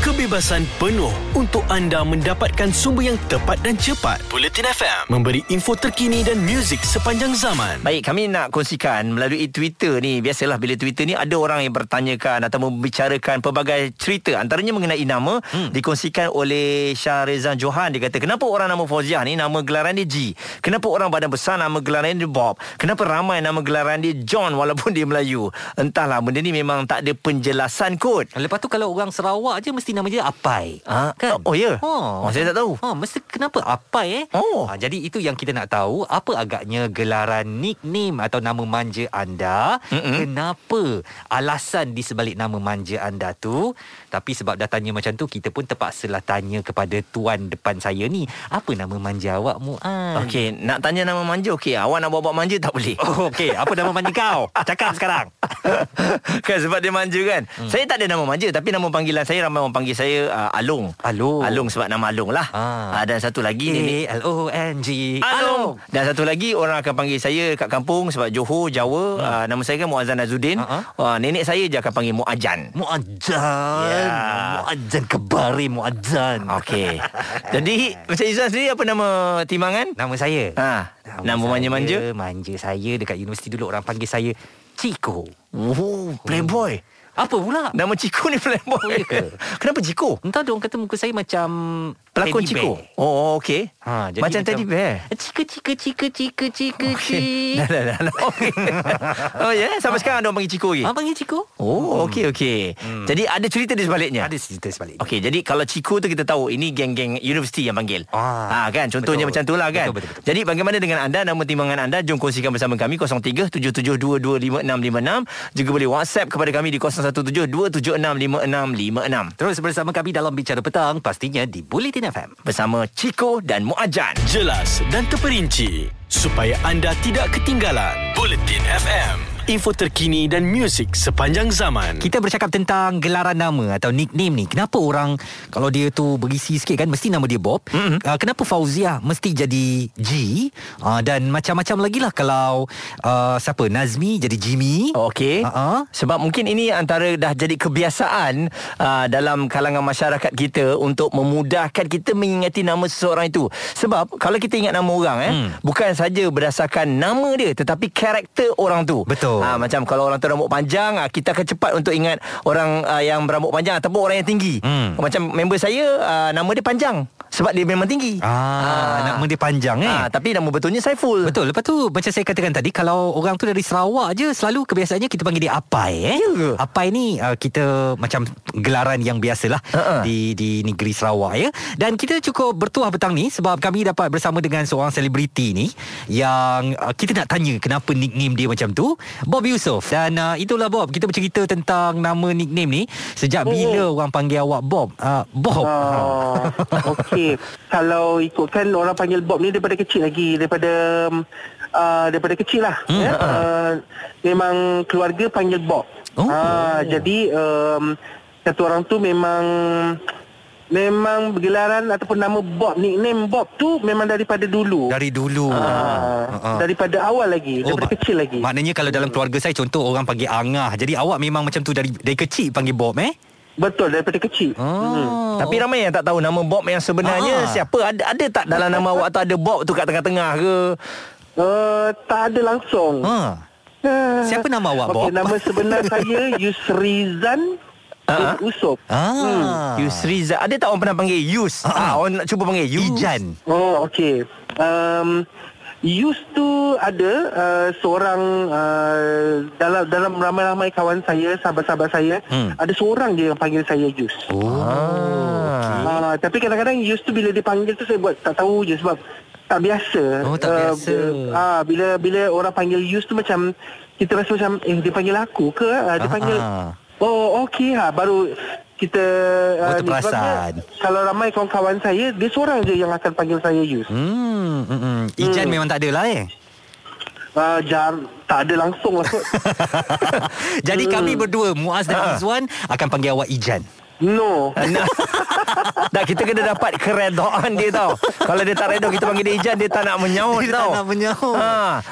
kebebasan penuh untuk anda mendapatkan sumber yang tepat dan cepat. Bulletin FM memberi info terkini dan muzik sepanjang zaman. Baik, kami nak kongsikan melalui Twitter ni. Biasalah bila Twitter ni ada orang yang bertanyakan atau membicarakan pelbagai cerita, antaranya mengenai nama. Dikongsikan oleh Syah Rezan Johari. Dia kata, kenapa orang nama Fauziah ni nama gelaran dia Gee? Kenapa orang badan besar nama gelaran dia Bob? Kenapa ramai nama gelaran dia John walaupun dia Melayu? Entahlah, benda ni memang tak ada penjelasan kot. Lepas tu kalau orang Sarawak je mesti nama dia Apai. Ha, kan? Oh ya. Yeah. Saya tak tahu. Mesti kenapa Apai jadi itu yang kita nak tahu, apa agaknya gelaran nickname atau nama manja anda? Kenapa alasan di sebalik nama manja anda tu? Tapi sebab dah tanya macam tu, kita pun terpaksalah tanya kepada tuan depan saya ni, apa nama manja awak, Muaz? Okey, nak tanya nama manja. Okey, awak nak buat-buat manja tak boleh. Oh, okey, apa nama manja kau? Cakap sekarang. Kan sebab dia manja kan. Saya tak ada nama manja, tapi nama panggilan saya, ramai orang panggil saya Along. Along sebab nama Along lah. Dan satu lagi Along. Along. Dan satu lagi orang akan panggil saya kat kampung sebab Johor, Jawa, nama saya kan Muazzan Azuddin. Nenek saya je akan panggil Muajan. Muajan kebari Muajan. Okey. Jadi macam Izwan sendiri, apa nama timangan? Nama saya. Nama manja-manja. Manja saya dekat universiti dulu orang panggil saya Ciko. Oh, playboy. Apa pula? Nama Ciko ni playboy. Kenapa Ciko? Entah dong, kata muka saya macam pelakon Ciko. Oh, okey. Macam teddy bear. Ciko. Dah. Okey. Oh ya, sampai sekarang ada orang panggil Ciko lagi. Panggil Ciko? Oh, okey. Jadi ada cerita di sebaliknya. Ada cerita sebaliknya. Okey, jadi kalau Ciko tu kita tahu ini geng-geng universiti yang panggil. Kan, contohnya betul, macam tu lah kan. Betul. Jadi bagaimana dengan anda, nama timbangan anda? Jom kongsikan bersama kami 0377225656. Juga boleh WhatsApp kepada kami di 0172765656. Terus bersama kami dalam Bicara Petang, pastinya di Bulletin FM bersama Ciko dan Muajan. Jelas dan terperinci supaya anda tidak ketinggalan. Bulletin FM, info terkini dan muzik sepanjang zaman. Kita bercakap tentang gelaran nama atau nickname ni. Kenapa orang kalau dia tu berisi sikit kan, mesti nama dia Bob. Kenapa Fauziah mesti jadi Gee? Dan macam-macam lagi lah. Kalau siapa, Nazmi jadi Jimmy. Okey. Sebab mungkin ini antara dah jadi kebiasaan dalam kalangan masyarakat kita untuk memudahkan kita mengingati nama seseorang itu. Sebab kalau kita ingat nama orang bukan saja berdasarkan nama dia, tetapi karakter orang tu. Betul. Macam kalau orang tu rambut panjang, kita akan cepat untuk ingat orang yang berambut panjang ataupun orang yang tinggi. Macam member saya, nama dia panjang sebab dia memang tinggi. Nama dia panjang tapi nama betulnya Saiful. Betul. Lepas tu macam saya katakan tadi, kalau orang tu dari Sarawak je, selalu kebiasaannya kita panggil dia Apai. Apai ni kita macam gelaran yang biasalah di negeri Sarawak ya. Dan kita cukup bertuah petang ni sebab kami dapat bersama dengan seorang selebriti ni yang kita nak tanya kenapa nickname dia macam tu, Bob Yusof. Dan itulah Bob, kita bercerita tentang nama nickname ni. Sejak bila orang panggil awak Bob? Bob. Okey. Kalau ikutkan orang panggil Bob ni daripada kecil lagi, daripada kecil lah. Memang keluarga panggil Bob. Jadi satu orang tu memang gelaran ataupun nama Bob, nickname Bob tu memang daripada dulu. Dari dulu. Daripada awal lagi, daripada kecil lagi. Maknanya kalau dalam keluarga saya, contoh orang panggil Angah. Jadi awak memang macam tu dari kecil panggil Bob Betul, daripada kecil. Tapi ramai yang tak tahu nama Bob yang sebenarnya siapa. Ada tak dalam nama awak tu ada Bob tu kat tengah-tengah ke? Tak ada langsung. Siapa nama awak Bob? Nama sebenar saya Yusrizan Yusof. Yusrizan. Ada tak orang pernah panggil Yus? Orang nak cuba panggil Yujan. Oh, okey. Yus tu ada seorang dalam ramai-ramai kawan saya, sahabat-sahabat saya, ada seorang dia yang panggil saya Yus. Tapi kadang-kadang Yus tu bila dipanggil tu saya buat tak tahu je sebab tak biasa. Bila orang panggil Yus tu macam kita rasa macam dia panggil aku ke? Dia panggil oh, okey baru kita perasaan. Kalau ramai kawan-kawan saya, dia seorang je yang akan panggil saya Yus. Ijan memang tak ada lah tak ada langsung lah kot. Jadi kami berdua, Muaz dan Izwan, akan panggil awak Ijan. No. Tak, kita kena dapat keredaan dia tau. Kalau dia tak reda, kita panggil dia Ijan, dia tak nak menyaut dia tau. Dia tak nak menyaut.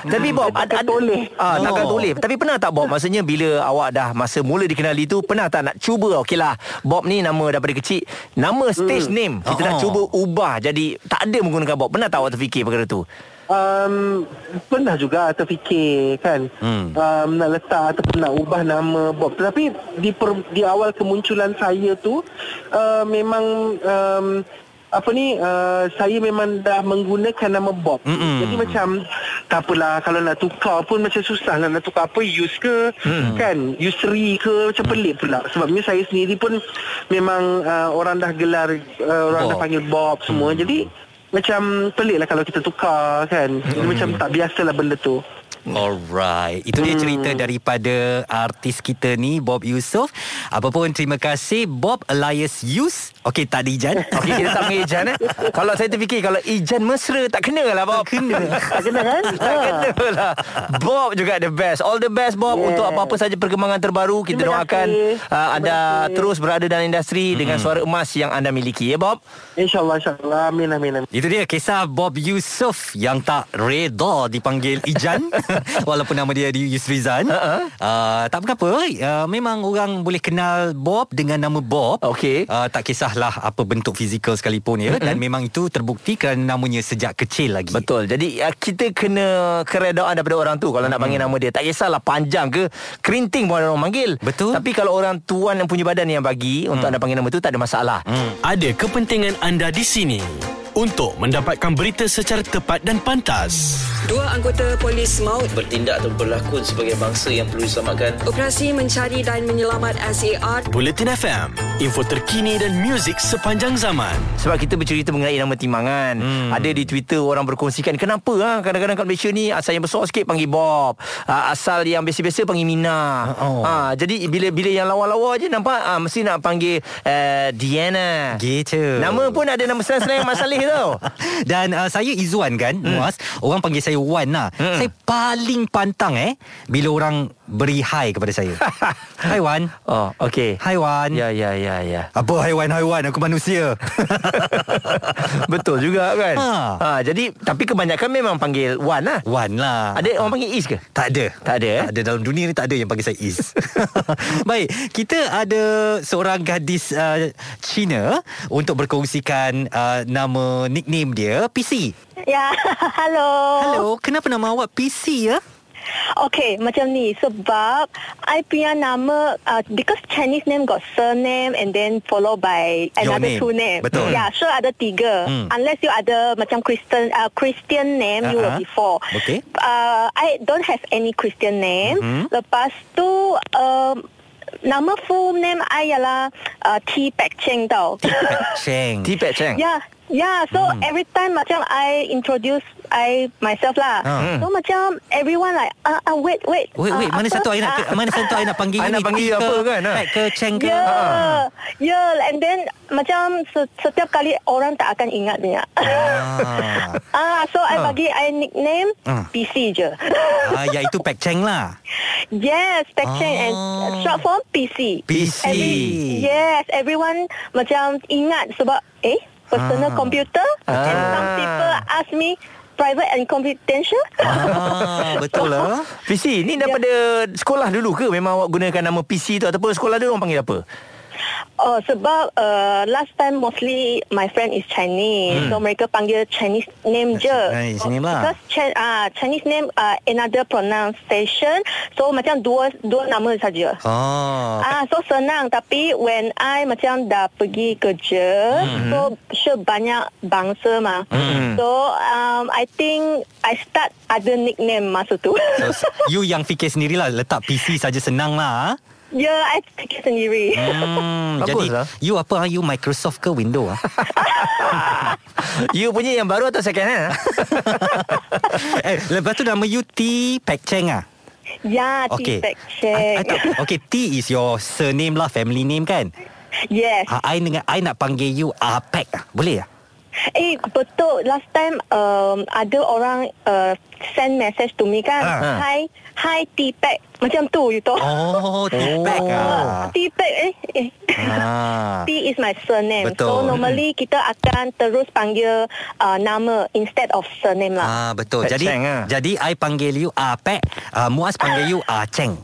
Tapi Bob takkan toleh. Takkan toleh. Tapi pernah tak Bob, maksudnya bila awak dah masa mula dikenali tu, pernah tak nak cuba, okeylah Bob ni nama daripada kecil, nama stage name kita dah cuba ubah jadi tak ada menggunakan Bob. Pernah tak awak terfikir perkara tu? Pernah juga terfikir kan, nak letak ataupun nak ubah nama Bob. Tetapi di awal kemunculan saya tu memang saya memang dah menggunakan nama Bob. Jadi macam tak apalah, kalau nak tukar pun macam susah lah. Nak tukar apa, Yus ke kan, Yusri ke, macam pelik pula. Sebabnya saya sendiri pun memang orang dah gelar orang Bob. Dah panggil Bob semua. Jadi macam pelik lah kalau kita tukar kan. Jadi macam tak biasalah benda tu. Alright, itu dia cerita daripada artis kita ni, Bob Yusof. Apa pun terima kasih Bob alias Yus. Okey, tak ada Ijan. Okey, kita tak panggil Ijan. Kalau saya terfikir kalau Ijan mesra tak kena lah Bob. Tak kena kan? Tak kena lah. Bob juga the best. All the best Bob, untuk apa-apa saja perkembangan terbaru. Kita doakan anda terus berada dalam industri dengan suara emas yang anda miliki ya Bob. InsyaAllah, insyaAllah. Amin, amin, amin. Itu dia kisah Bob Yusof yang tak reda dipanggil Ijan. Walaupun nama dia Yusrizan. Tak apa-apa, memang orang boleh kenal Bob dengan nama Bob. Okey. Tak kisahlah apa bentuk fizikal sekalipun ya. Dan memang itu terbukti kerana namanya sejak kecil lagi. Betul. Jadi kita kena keredaan daripada orang tu. Kalau nak panggil nama dia, tak kisahlah panjang ke kerinting pun orang panggil. Betul. Tapi kalau orang tuan yang punya badan yang bagi untuk anda panggil nama tu, tak ada masalah. Ada kepentingan anda di sini untuk mendapatkan berita secara tepat dan pantas. Dua anggota polis maut bertindak atau berlakon sebagai bangsa yang perlu diselamatkan. Operasi Mencari dan Menyelamat SAR. Bulletin FM, info terkini dan muzik sepanjang zaman. Sebab kita bercerita mengenai nama timangan. Ada di Twitter orang berkongsikan, kenapa kadang-kadang kat Malaysia ni asal yang besar sikit panggil Bob, asal yang biasa-biasa panggil Mina. Jadi bila yang lawa-lawa je nampak, mesti nak panggil Diana gitu. Nama pun ada nama senang-senang yang masalah. Dan saya Izwan kan, Muaz. Orang panggil saya Wan lah. Saya paling pantang bila orang beri hi kepada saya. Hi Wan. Oh, okay. Hi Wan. Ya. Apa hi Wan, aku manusia. Betul juga kan. Jadi tapi kebanyakan memang panggil Wan lah. Wan lah. Ada orang panggil Is ke? Tak ada. Tak ada, dalam dunia ni tak ada yang panggil saya Is. Baik, kita ada seorang gadis Cina untuk berkongsikan nama nickname dia PC. Ya, hello. Kenapa nama awak PC ya? Okay, macam ni. Sebab I punya nama because Chinese name got surname and then followed by another name. Two name. Betul. Yeah, sure ada tiga. Unless you ada macam Christian name, you will be four. Okay. I don't have any Christian name. Lepas tu nama full name I ialah T Pei Cheng tau. T Pei Cheng. Yeah, so every time macam I introduce myself lah. So macam everyone like wait, mana satu I nak panggil ni? I nak panggil apa kan? Ke Cheng ke? Yeah, and then macam setiap kali orang tak akan ingat dia. So I bagi I nickname PC je. Iaitu Pei Cheng lah. Yes, Pei Cheng and short form PC. Yes, everyone macam ingat sebab personal computer and some people ask me private and confidential. Betul lah. PC ni daripada sekolah dulu ke memang awak gunakan nama PC tu, ataupun sekolah dulu orang panggil apa? Oh, sebab last time mostly my friend is Chinese. So mereka panggil Chinese name je. Chinese name lah. Because Chinese name another pronunciation. So macam dua nama saja. So senang. Tapi when I macam dah pergi kerja, so sure banyak bangsa mah. So I think I start ada nickname masa tu. So, you yang fikir sendirilah, letak PC saja senang lah. Ya, I fikir sendiri. Jadi lah. You apa? You Microsoft ke Windows? You punya yang baru atau second hand? Lepas tu nama you T Pei Cheng ah? Ya, T Pei Cheng. Okay, T is your surname lah, family name kan? Yes. I nak panggil you Pek. Boleh tak? Betul. Last time ada orang send message to me kan. Hi T Pei, macam tu you tahu. Oh, T Pei ah. T Pei T is my surname. Betul. So normally kita akan terus panggil nama instead of surname lah. Ah, betul. Pek jadi Cheng, jadi I panggil you Pek, Muaz panggil you Cheng.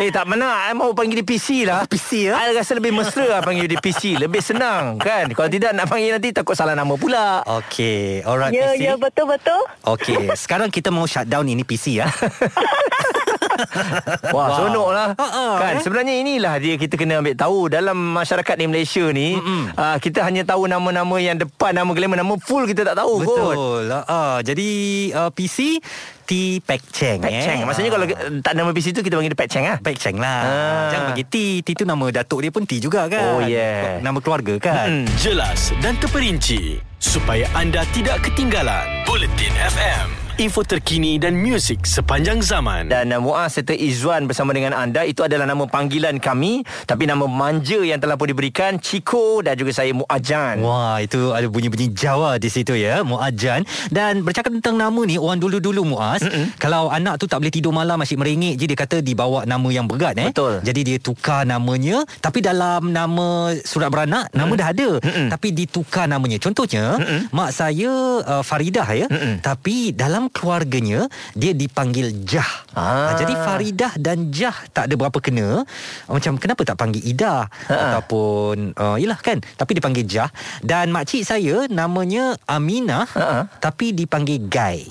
Tak mana I mau panggil di PC lah. PC lah. I rasa lebih mesra lah panggil di PC, lebih senang kan. Kalau tidak nak panggil nanti takut salah nama pula. Okay, alright. Ya, yeah, betul-betul. Okay, sekarang kita mau shutdown ini PC ya. Wah, sonoklah. Kan sebenarnya inilah dia kita kena ambil tahu dalam masyarakat di Malaysia ni, kita hanya tahu nama-nama yang depan, nama glamour, nama full kita tak tahu. Betul. Jadi PC T Pei Cheng. Pei Cheng. Maksudnya kalau tak nama PC tu kita panggil Pei Cheng lah. Pei Cheng lah. Jangan panggil T. T tu nama datuk dia pun T juga kan. Oh yeah. Nama keluarga kan. Jelas dan terperinci supaya anda tidak ketinggalan Buletin FM, info terkini dan muzik sepanjang zaman. Dan Muaz serta Izwan bersama dengan anda. Itu adalah nama panggilan kami, tapi nama manja yang telah pun diberikan Chico dan juga saya Muajan. Wah, itu ada bunyi-bunyi Jawa di situ ya, Muajan. Dan bercakap tentang nama ni, orang dulu-dulu Muaz, kalau anak tu tak boleh tidur malam, asyik merengek je, dia kata dibawa nama yang berat. Betul. Jadi dia tukar namanya, tapi dalam nama surat beranak, nama dah ada, tapi ditukar namanya. Contohnya, mak saya Faridah ya, tapi dalam keluarganya dia dipanggil Jah. Jadi Faridah dan Jah tak ada berapa kena. Macam kenapa tak panggil Ida ataupun yalah kan, tapi dipanggil Jah. Dan makcik saya namanya Aminah, tapi dipanggil Gee.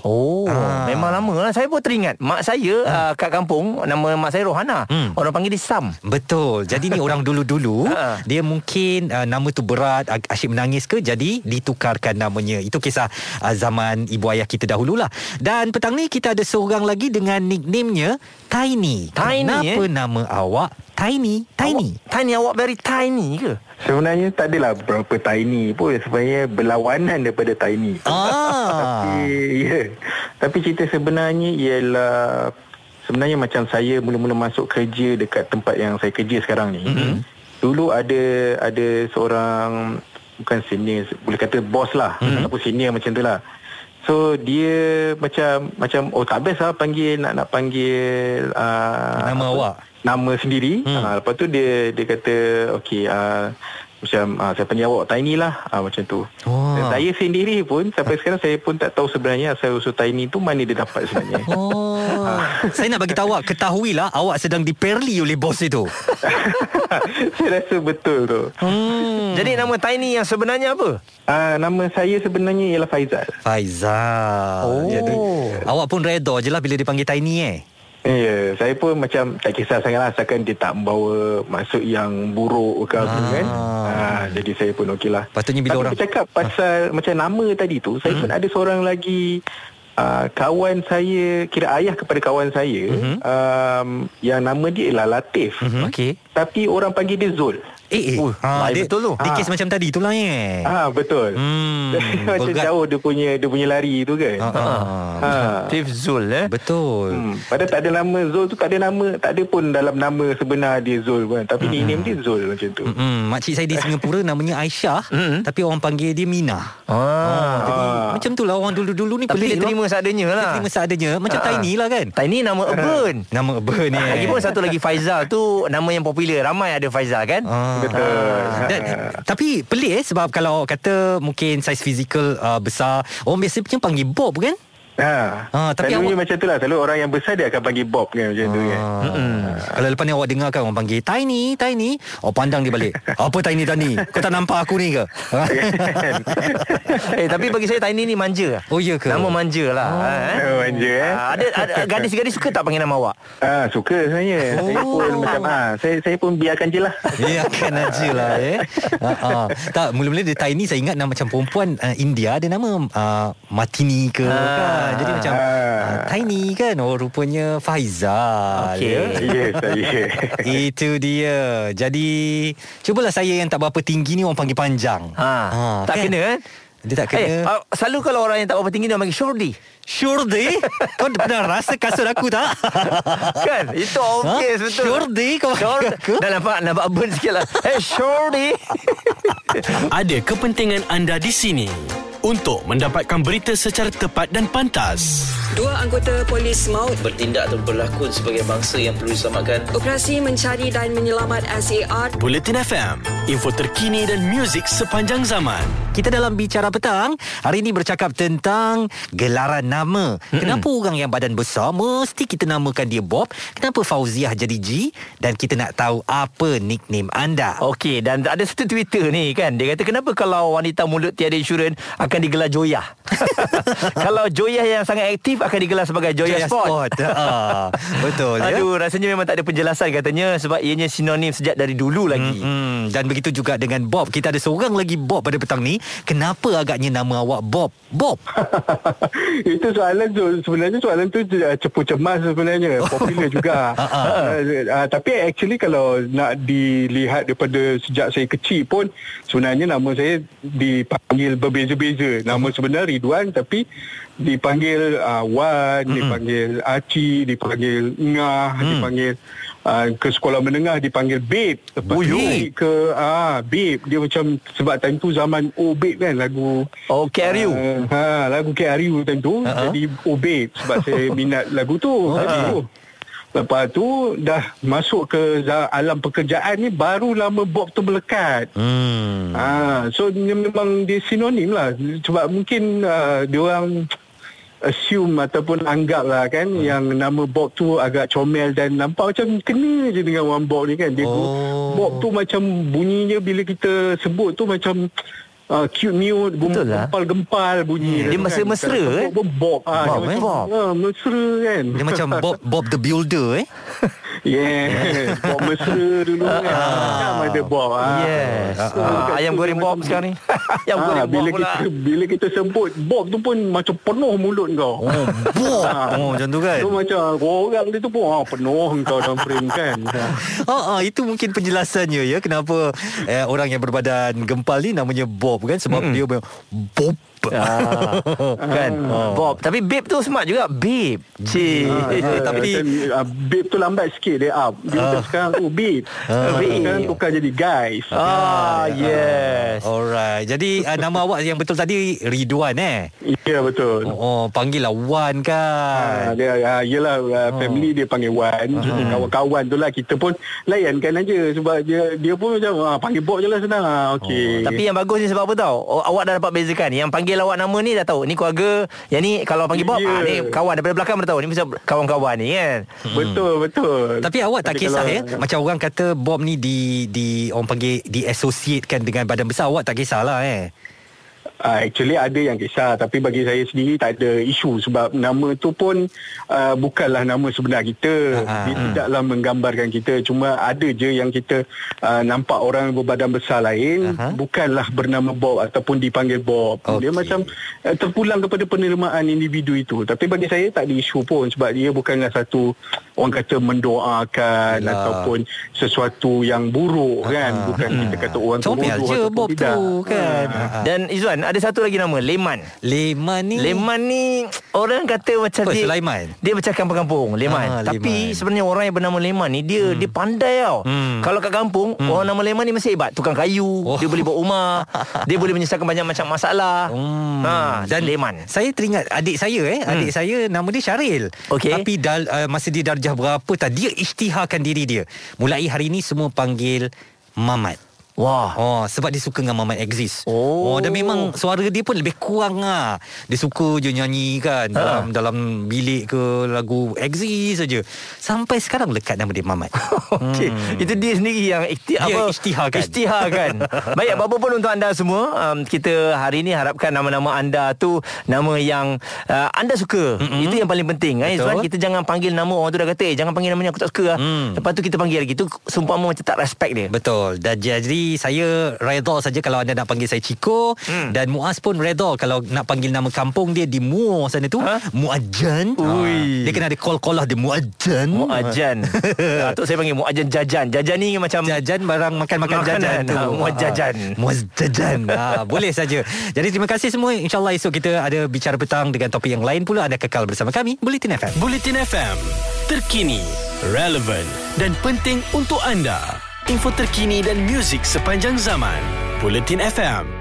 Memang lama lah. Saya pun teringat mak saya kat kampung, nama mak saya Rohana. Orang panggil dia Sam. Betul. Jadi ni orang dulu-dulu dia mungkin nama tu berat, asyik menangis ke, jadi ditukarkan namanya. Itu kisah zaman ibu ayah kita dahululah. Dan petang ni kita ada seorang lagi dengan nickname-nya Tiny. Kenapa nama awak Tiny? Tiny awak very tiny ke? Sebenarnya tak adalah berapa tiny pun, sebenarnya berlawanan daripada tiny. Tapi ya. Tapi cerita sebenarnya ialah, sebenarnya macam saya mula-mula masuk kerja dekat tempat yang saya kerja sekarang ni. Dulu ada seorang, bukan senior, boleh kata bos lah, ataupun senior macam tu lah. So dia macam oh tak best lah panggil, nak panggil nama awak, nama sendiri. Lepas tu dia kata okey, macam saya panggil awak Tiny lah, macam tu. Dan saya sendiri pun sampai sekarang saya pun tak tahu sebenarnya asal usul Tiny tu mana dia dapat sebenarnya. Saya nak bagi tahu awak, ketahuilah awak sedang diperli oleh bos itu. Saya rasa betul tu. Jadi nama Tiny yang sebenarnya apa? Nama saya sebenarnya ialah Faizal. Faizal. Jadi awak pun reda je lah bila dipanggil Tiny Ya, saya pun macam tak kisah sangat lah, asalkan dia tak membawa maksud yang buruk ke apa kan. Jadi saya pun okey lah. Patutnya bila orang bercakap pasal macam nama tadi tu, saya pun ada seorang lagi kawan saya, kira ayah kepada kawan saya, yang nama dia ialah Latif. Okay. Tapi orang panggil dia Zul. Dia betul tu. Dia kes macam tadi tu lah. Betul. Macam jauh dia punya lari tu kan. Latif Zul betul. Padahal tak ada nama Zul tu, tak ada nama, tak ada pun dalam nama sebenar dia Zul pun. Tapi nickname dia Zul macam tu. Makcik saya di Singapura namanya Aisyah, tapi orang panggil dia Minah. Jadi macam tu lah orang dulu-dulu ni pelik. Tapi dia terima seadanya lah. Dia terima seadanya. Macam Tiny lah kan. Tiny nama urban. Nama urban ni. Lagipun satu lagi Faizal tu nama yang popular. Ramai ada Faizal kan. Betul. Tapi pelik sebab kalau kata mungkin saiz fizikal besar, orang biasa macam panggil Bob kan. Tapi selalunya awak, macam tu lah. Selalu orang yang besar dia akan panggil Bob kan, macam tu kan. Kalau lepas ni awak dengarkan orang panggil Tiny, awak pandang dia balik. Apa Tiny? Kau tak nampak aku ni ke? Tapi bagi saya Tiny ni manja. Oh ya ke? Nama manja lah. Manja ada gadis-gadis suka tak panggil nama awak? Suka sebenarnya. Saya pun macam saya pun biarkan je lah. Biarkan aja lah. Tak, mula-mula dia Tiny, saya ingat nama macam perempuan India. Ada nama Martini ke kan. Jadi macam Tiny kan. Oh rupanya Faizal. Yes. Itu dia. Jadi cubalah saya yang tak berapa tinggi ni orang panggil panjang. Tak kan? Kena kan? Dia tak kena. Selalu kalau orang yang tak berapa tinggi dia panggil Shorty. Kau pernah rasa kasut aku tak? Kan? Itu okey betul. Shorty kau aku? Dah nampak burn sikit lah. Shorty. Ada kepentingan anda di sini. untuk mendapatkan berita secara tepat dan pantas. Dua anggota polis maut bertindak atau berlakon sebagai bangsa yang perlu diselamatkan. Operasi mencari dan menyelamat SAR. Buletin FM, info terkini dan muzik sepanjang zaman. Kita dalam Bicara Petang hari ini bercakap tentang gelaran nama. Kenapa orang yang badan besar mesti kita namakan dia Bob? Kenapa Fauziah jadi Gee? Dan kita nak tahu apa nickname anda. Okey, dan ada satu Twitter ni kan, dia kata kenapa kalau wanita mulut tiada insurans akan digelar Joyah? Kalau Joyah yang sangat aktif akan digelar sebagai Joyah Sport. Betul. Aduh, ya? Rasanya memang tak ada penjelasan katanya, sebab ianya sinonim sejak dari dulu lagi. Dan begitu juga dengan Bob. Kita ada seorang lagi Bob pada petang ni. Kenapa agaknya nama awak Bob? Bob. Itu soalan tu. Sebenarnya soalan tu cepu cemas sebenarnya. Popular juga. Tapi actually kalau nak dilihat daripada sejak saya kecil pun, sebenarnya nama saya dipanggil berbeza-beza. Nama sebenarnya Ridwan, tapi dipanggil Wan, dipanggil Aci, dipanggil Ngah, dipanggil ke sekolah menengah dipanggil Babe. Lepas ni ke Babe, dia macam sebab time tu zaman Oh Babe kan, lagu KRU. Lagu KRU time tu. Jadi Oh Babe sebab saya minat lagu tu. Lepas tu dah masuk ke alam pekerjaan ni, baru nama Bob tu melekat. So memang dia sinonim lah. Sebab mungkin diorang assume ataupun anggap lah kan, yang nama Bob tu agak comel dan nampak macam kena je dengan orang Bob ni kan. Dia Bob tu macam bunyinya bila kita sebut tu macam cute new, gempal-gempal bunyi. Dia masih kan? Mesra kan? Bob. Bob dia Bob. Mesra kan? Dia macam Bob the Builder. Yeah. Bob mesra dulu kan. Nama dia Bob. Ayam goreng Bob sekarang ni. Ayam goreng Bob pula. Bila kita sebut Bob tu pun macam penuh mulut kau. Bob. Macam tu kan? Tu macam orang dia tu pun penuh kau dalam frame kan. Itu mungkin penjelasannya ya, kenapa orang yang berbadan gempal ni namanya Bob. Bukan sebab dia Bob kan Bob. Tapi Babe tu smart juga, Babe. Tapi Babe tu lambat sikit, dia up. Dia sekarang tu Babe. Sekarang tukar jadi guys. Yes. Alright. Jadi nama awak yang betul tadi Ridwan Ya, betul. Panggil lah Wan kan. Yelah, family dia panggil Wan. Kawan-kawan tu lah kita pun layankan aja, sebab dia pun macam panggil Bob je lah senang. Okey. Tapi yang bagus ni sebab apa tau? Awak dah dapat bezakan. Yang panggil awak nama ni dah tahu, ni keluarga. Yang ni kalau panggil Bob, ni kawan daripada belakang dah tahu. Ni macam kawan-kawan ni kan. Betul. Tapi awak tak kisah ya. Macam orang kata Bob ni di orang panggil diassociatekan dengan badan besar, awak tak kisahlah Actually ada yang kisah, tapi bagi saya sendiri tak ada isu, sebab nama tu pun bukanlah nama sebenar kita. Dia tidaklah menggambarkan kita. Cuma ada je yang kita nampak orang berbadan besar lain bukanlah bernama Bob ataupun dipanggil Bob. Dia macam terpulang kepada penerimaan individu itu. Tapi bagi saya tak ada isu pun, sebab dia bukanlah satu orang kata mendoakan ataupun sesuatu yang buruk kan. Bukan kita kata orang tu buruk je Bob tu kan. Dan Izwan, ada satu lagi nama, Leman. Leman ni orang kata macam dia macam kampung-kampung Leman. Tapi sebenarnya orang yang bernama Leman ni dia dia pandai tau. Kalau kat kampung orang nama Leman ni mesti hebat. Tukang kayu, dia boleh buat rumah, dia boleh menyelesaikan banyak macam masalah. Dan Leman. Saya teringat adik saya adik saya nama dia Syaril. Tapi masa dia darjah berapa tak, dia isytiharkan diri dia, mulai hari ni semua panggil Mamat. Wah, sebab dia suka dengan Mamat Exist. Dan memang suara dia pun lebih kurang lah. Dia suka je nyanyi kan dalam bilik ke, lagu Exist saja. Sampai sekarang lekat nama dia Mamat. Itu dia sendiri yang isytiharkan. Baik, apa pun untuk anda semua, kita hari ini harapkan nama-nama anda tu nama yang anda suka. Itu yang paling penting. Sebab kita jangan panggil nama orang tu dah kata, jangan panggil namanya, aku tak suka Lepas tu kita panggil lagi, tu sumpah macam tak respect dia. Betul. Dan jadi saya redha saja kalau anda nak panggil saya Ciko, dan Muaz pun redha kalau nak panggil nama kampung dia di Muar sana tu Muajan. Dia kena ada kol-kolah dia, Muajan. Atuk saya panggil Muajan Jajan. Jajan ni macam jajan barang makan-makan jajan tu. Muaz Jajan. Boleh saja. Jadi terima kasih semua. InsyaAllah esok kita ada Bicara Petang dengan topik yang lain pula. Anda kekal bersama kami, Buletin FM. Buletin FM, terkini, relevan dan penting untuk anda. Info terkini dan muzik sepanjang zaman. Buletin FM.